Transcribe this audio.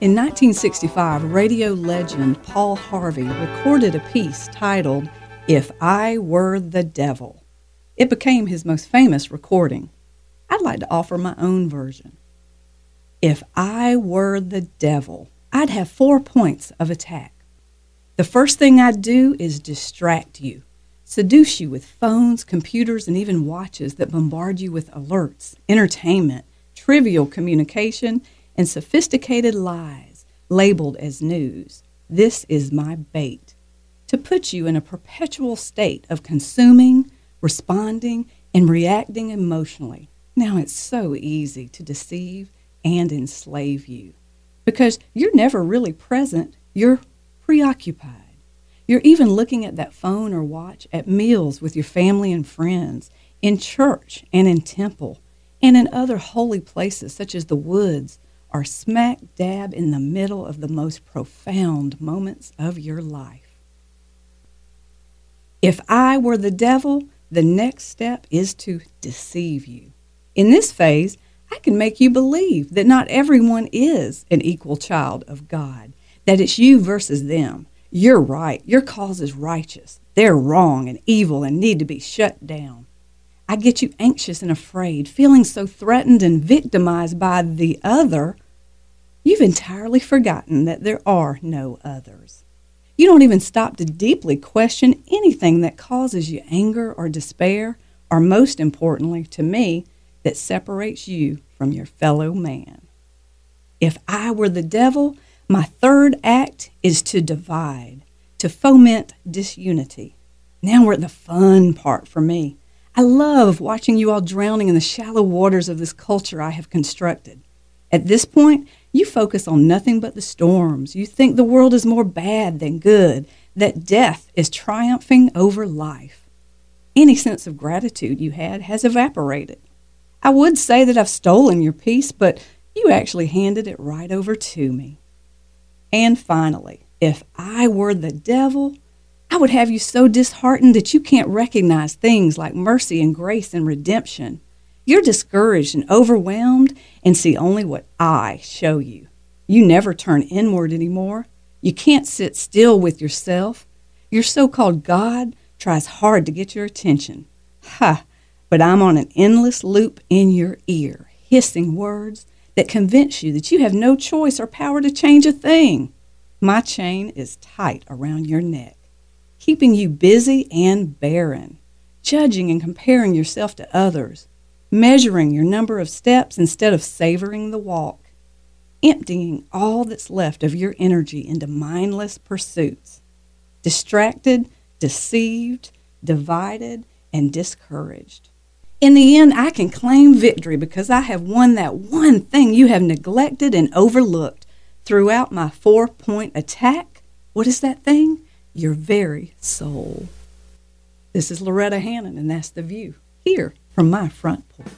In 1965, radio legend Paul Harvey recorded a piece titled, "If I Were the Devil." It became his most famous recording. I'd like to offer my own version. If I were the devil, I'd have 4 points of attack. The first thing I'd do is distract you, seduce you with phones, computers, and even watches that bombard you with alerts, entertainment, trivial communication, and sophisticated lies labeled as news. This is my bait, to put you in a perpetual state of consuming, responding, and reacting emotionally. Now, it's so easy to deceive and enslave you, because you're never really present. You're preoccupied. You're even looking at that phone or watch at meals with your family and friends, in church and in temple, and in other holy places such as the woods, or smack dab in the middle of the most profound moments of your life. If I were the devil, the next step is to deceive you. In this phase, I can make you believe that not everyone is an equal child of God, that it's you versus them. You're right. Your cause is righteous. They're wrong and evil and need to be shut down. I get you anxious and afraid, feeling so threatened and victimized by the other, you've entirely forgotten that there are no others. You don't even stop to deeply question anything that causes you anger or despair, or most importantly to me, that separates you from your fellow man. If I were the devil, my third act is to divide, to foment disunity. Now we're at the fun part for me. I love watching you all drowning in the shallow waters of this culture I have constructed. At this point, you focus on nothing but the storms. You think the world is more bad than good, that death is triumphing over life. Any sense of gratitude you had has evaporated. I would say that I've stolen your peace, but you actually handed it right over to me. And finally, if I were the devil, I would have you so disheartened that you can't recognize things like mercy and grace and redemption. You're discouraged and overwhelmed and see only what I show you. You never turn inward anymore. You can't sit still with yourself. Your so-called God tries hard to get your attention. Ha! But I'm on an endless loop in your ear, hissing words that convince you that you have no choice or power to change a thing. My chain is tight around your neck, keeping you busy and barren, judging and comparing yourself to others, measuring your number of steps instead of savoring the walk, emptying all that's left of your energy into mindless pursuits, distracted, deceived, divided, and discouraged. In the end, I can claim victory because I have won that one thing you have neglected and overlooked throughout my 4-point attack. What is that thing? Your very soul. This is Loretta Hannon, and that's The View, here from my front porch.